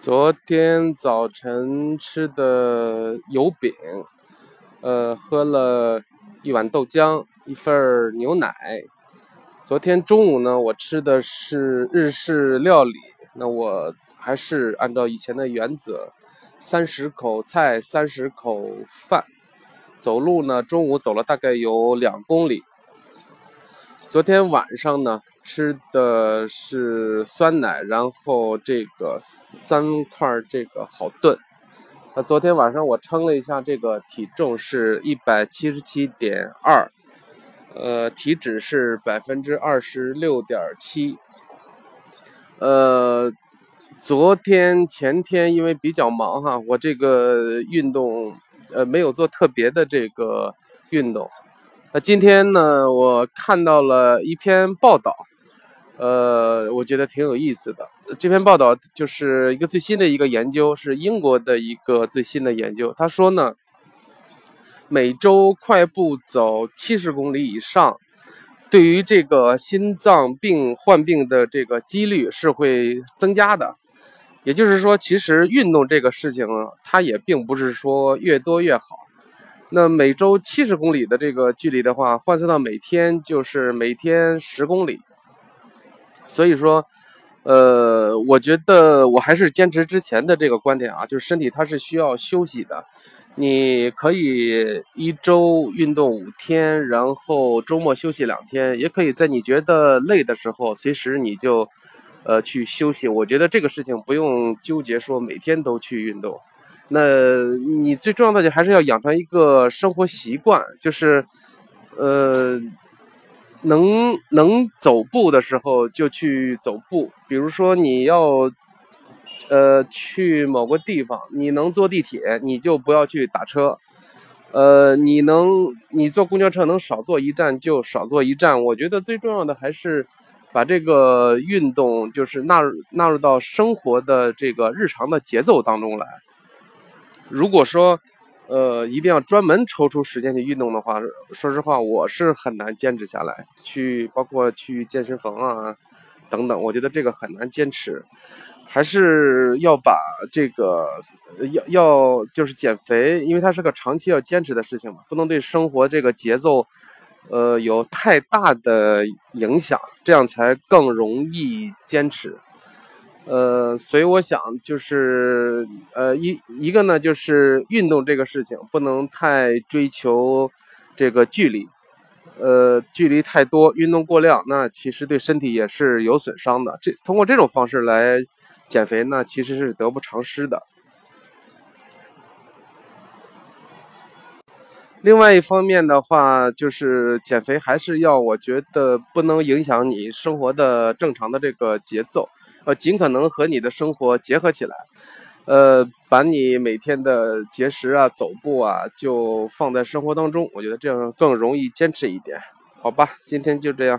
昨天早晨吃的油饼，喝了一碗豆浆，一份牛奶。昨天中午呢，我吃的是日式料理。那我还是按照以前的原则，30口菜，30口饭。走路呢，中午走了大概有2公里。昨天晚上呢，吃的是酸奶，然后这个3块这个好炖。那昨天晚上我称了一下，这个体重是 177.2，体脂是 26.7%。昨天前天因为比较忙哈，我这个运动没有做特别的这个运动。那今天呢，我看到了一篇报道。我觉得挺有意思的。这篇报道就是一个最新的一个研究，是英国的一个最新的研究。他说呢，每周快步走70公里以上，对于这个心脏病患病的这个几率是会增加的。也就是说，其实运动这个事情啊，它也并不是说越多越好。那每周70公里的这个距离的话，换算到每天就是每天10公里。所以说，我觉得我还是坚持之前的这个观点啊，就是身体它是需要休息的。你可以一周运动5天，然后周末休息2天，也可以在你觉得累的时候，随时你就去休息。我觉得这个事情不用纠结说每天都去运动。那你最重要的就还是要养成一个生活习惯，就是能走步的时候就去走步。比如说你要去某个地方，你能坐地铁你就不要去打车，你坐公交车能少坐一站就少坐一站。我觉得最重要的还是把这个运动就是纳入到生活的这个日常的节奏当中来。如果说一定要专门抽出时间去运动的话，说实话我是很难坚持下来，包括去健身房啊等等，我觉得这个很难坚持。还是要把这个就是减肥，因为它是个长期要坚持的事情嘛，不能对生活这个节奏有太大的影响，这样才更容易坚持。所以我想就是一个呢，就是运动这个事情不能太追求这个距离太多，运动过量那其实对身体也是有损伤的。通过这种方式来减肥呢，其实是得不偿失的。另外一方面的话，就是减肥还是要，我觉得不能影响你生活的正常的这个节奏。尽可能和你的生活结合起来，把你每天的节食啊、走步啊，就放在生活当中，我觉得这样更容易坚持一点，好吧？今天就这样。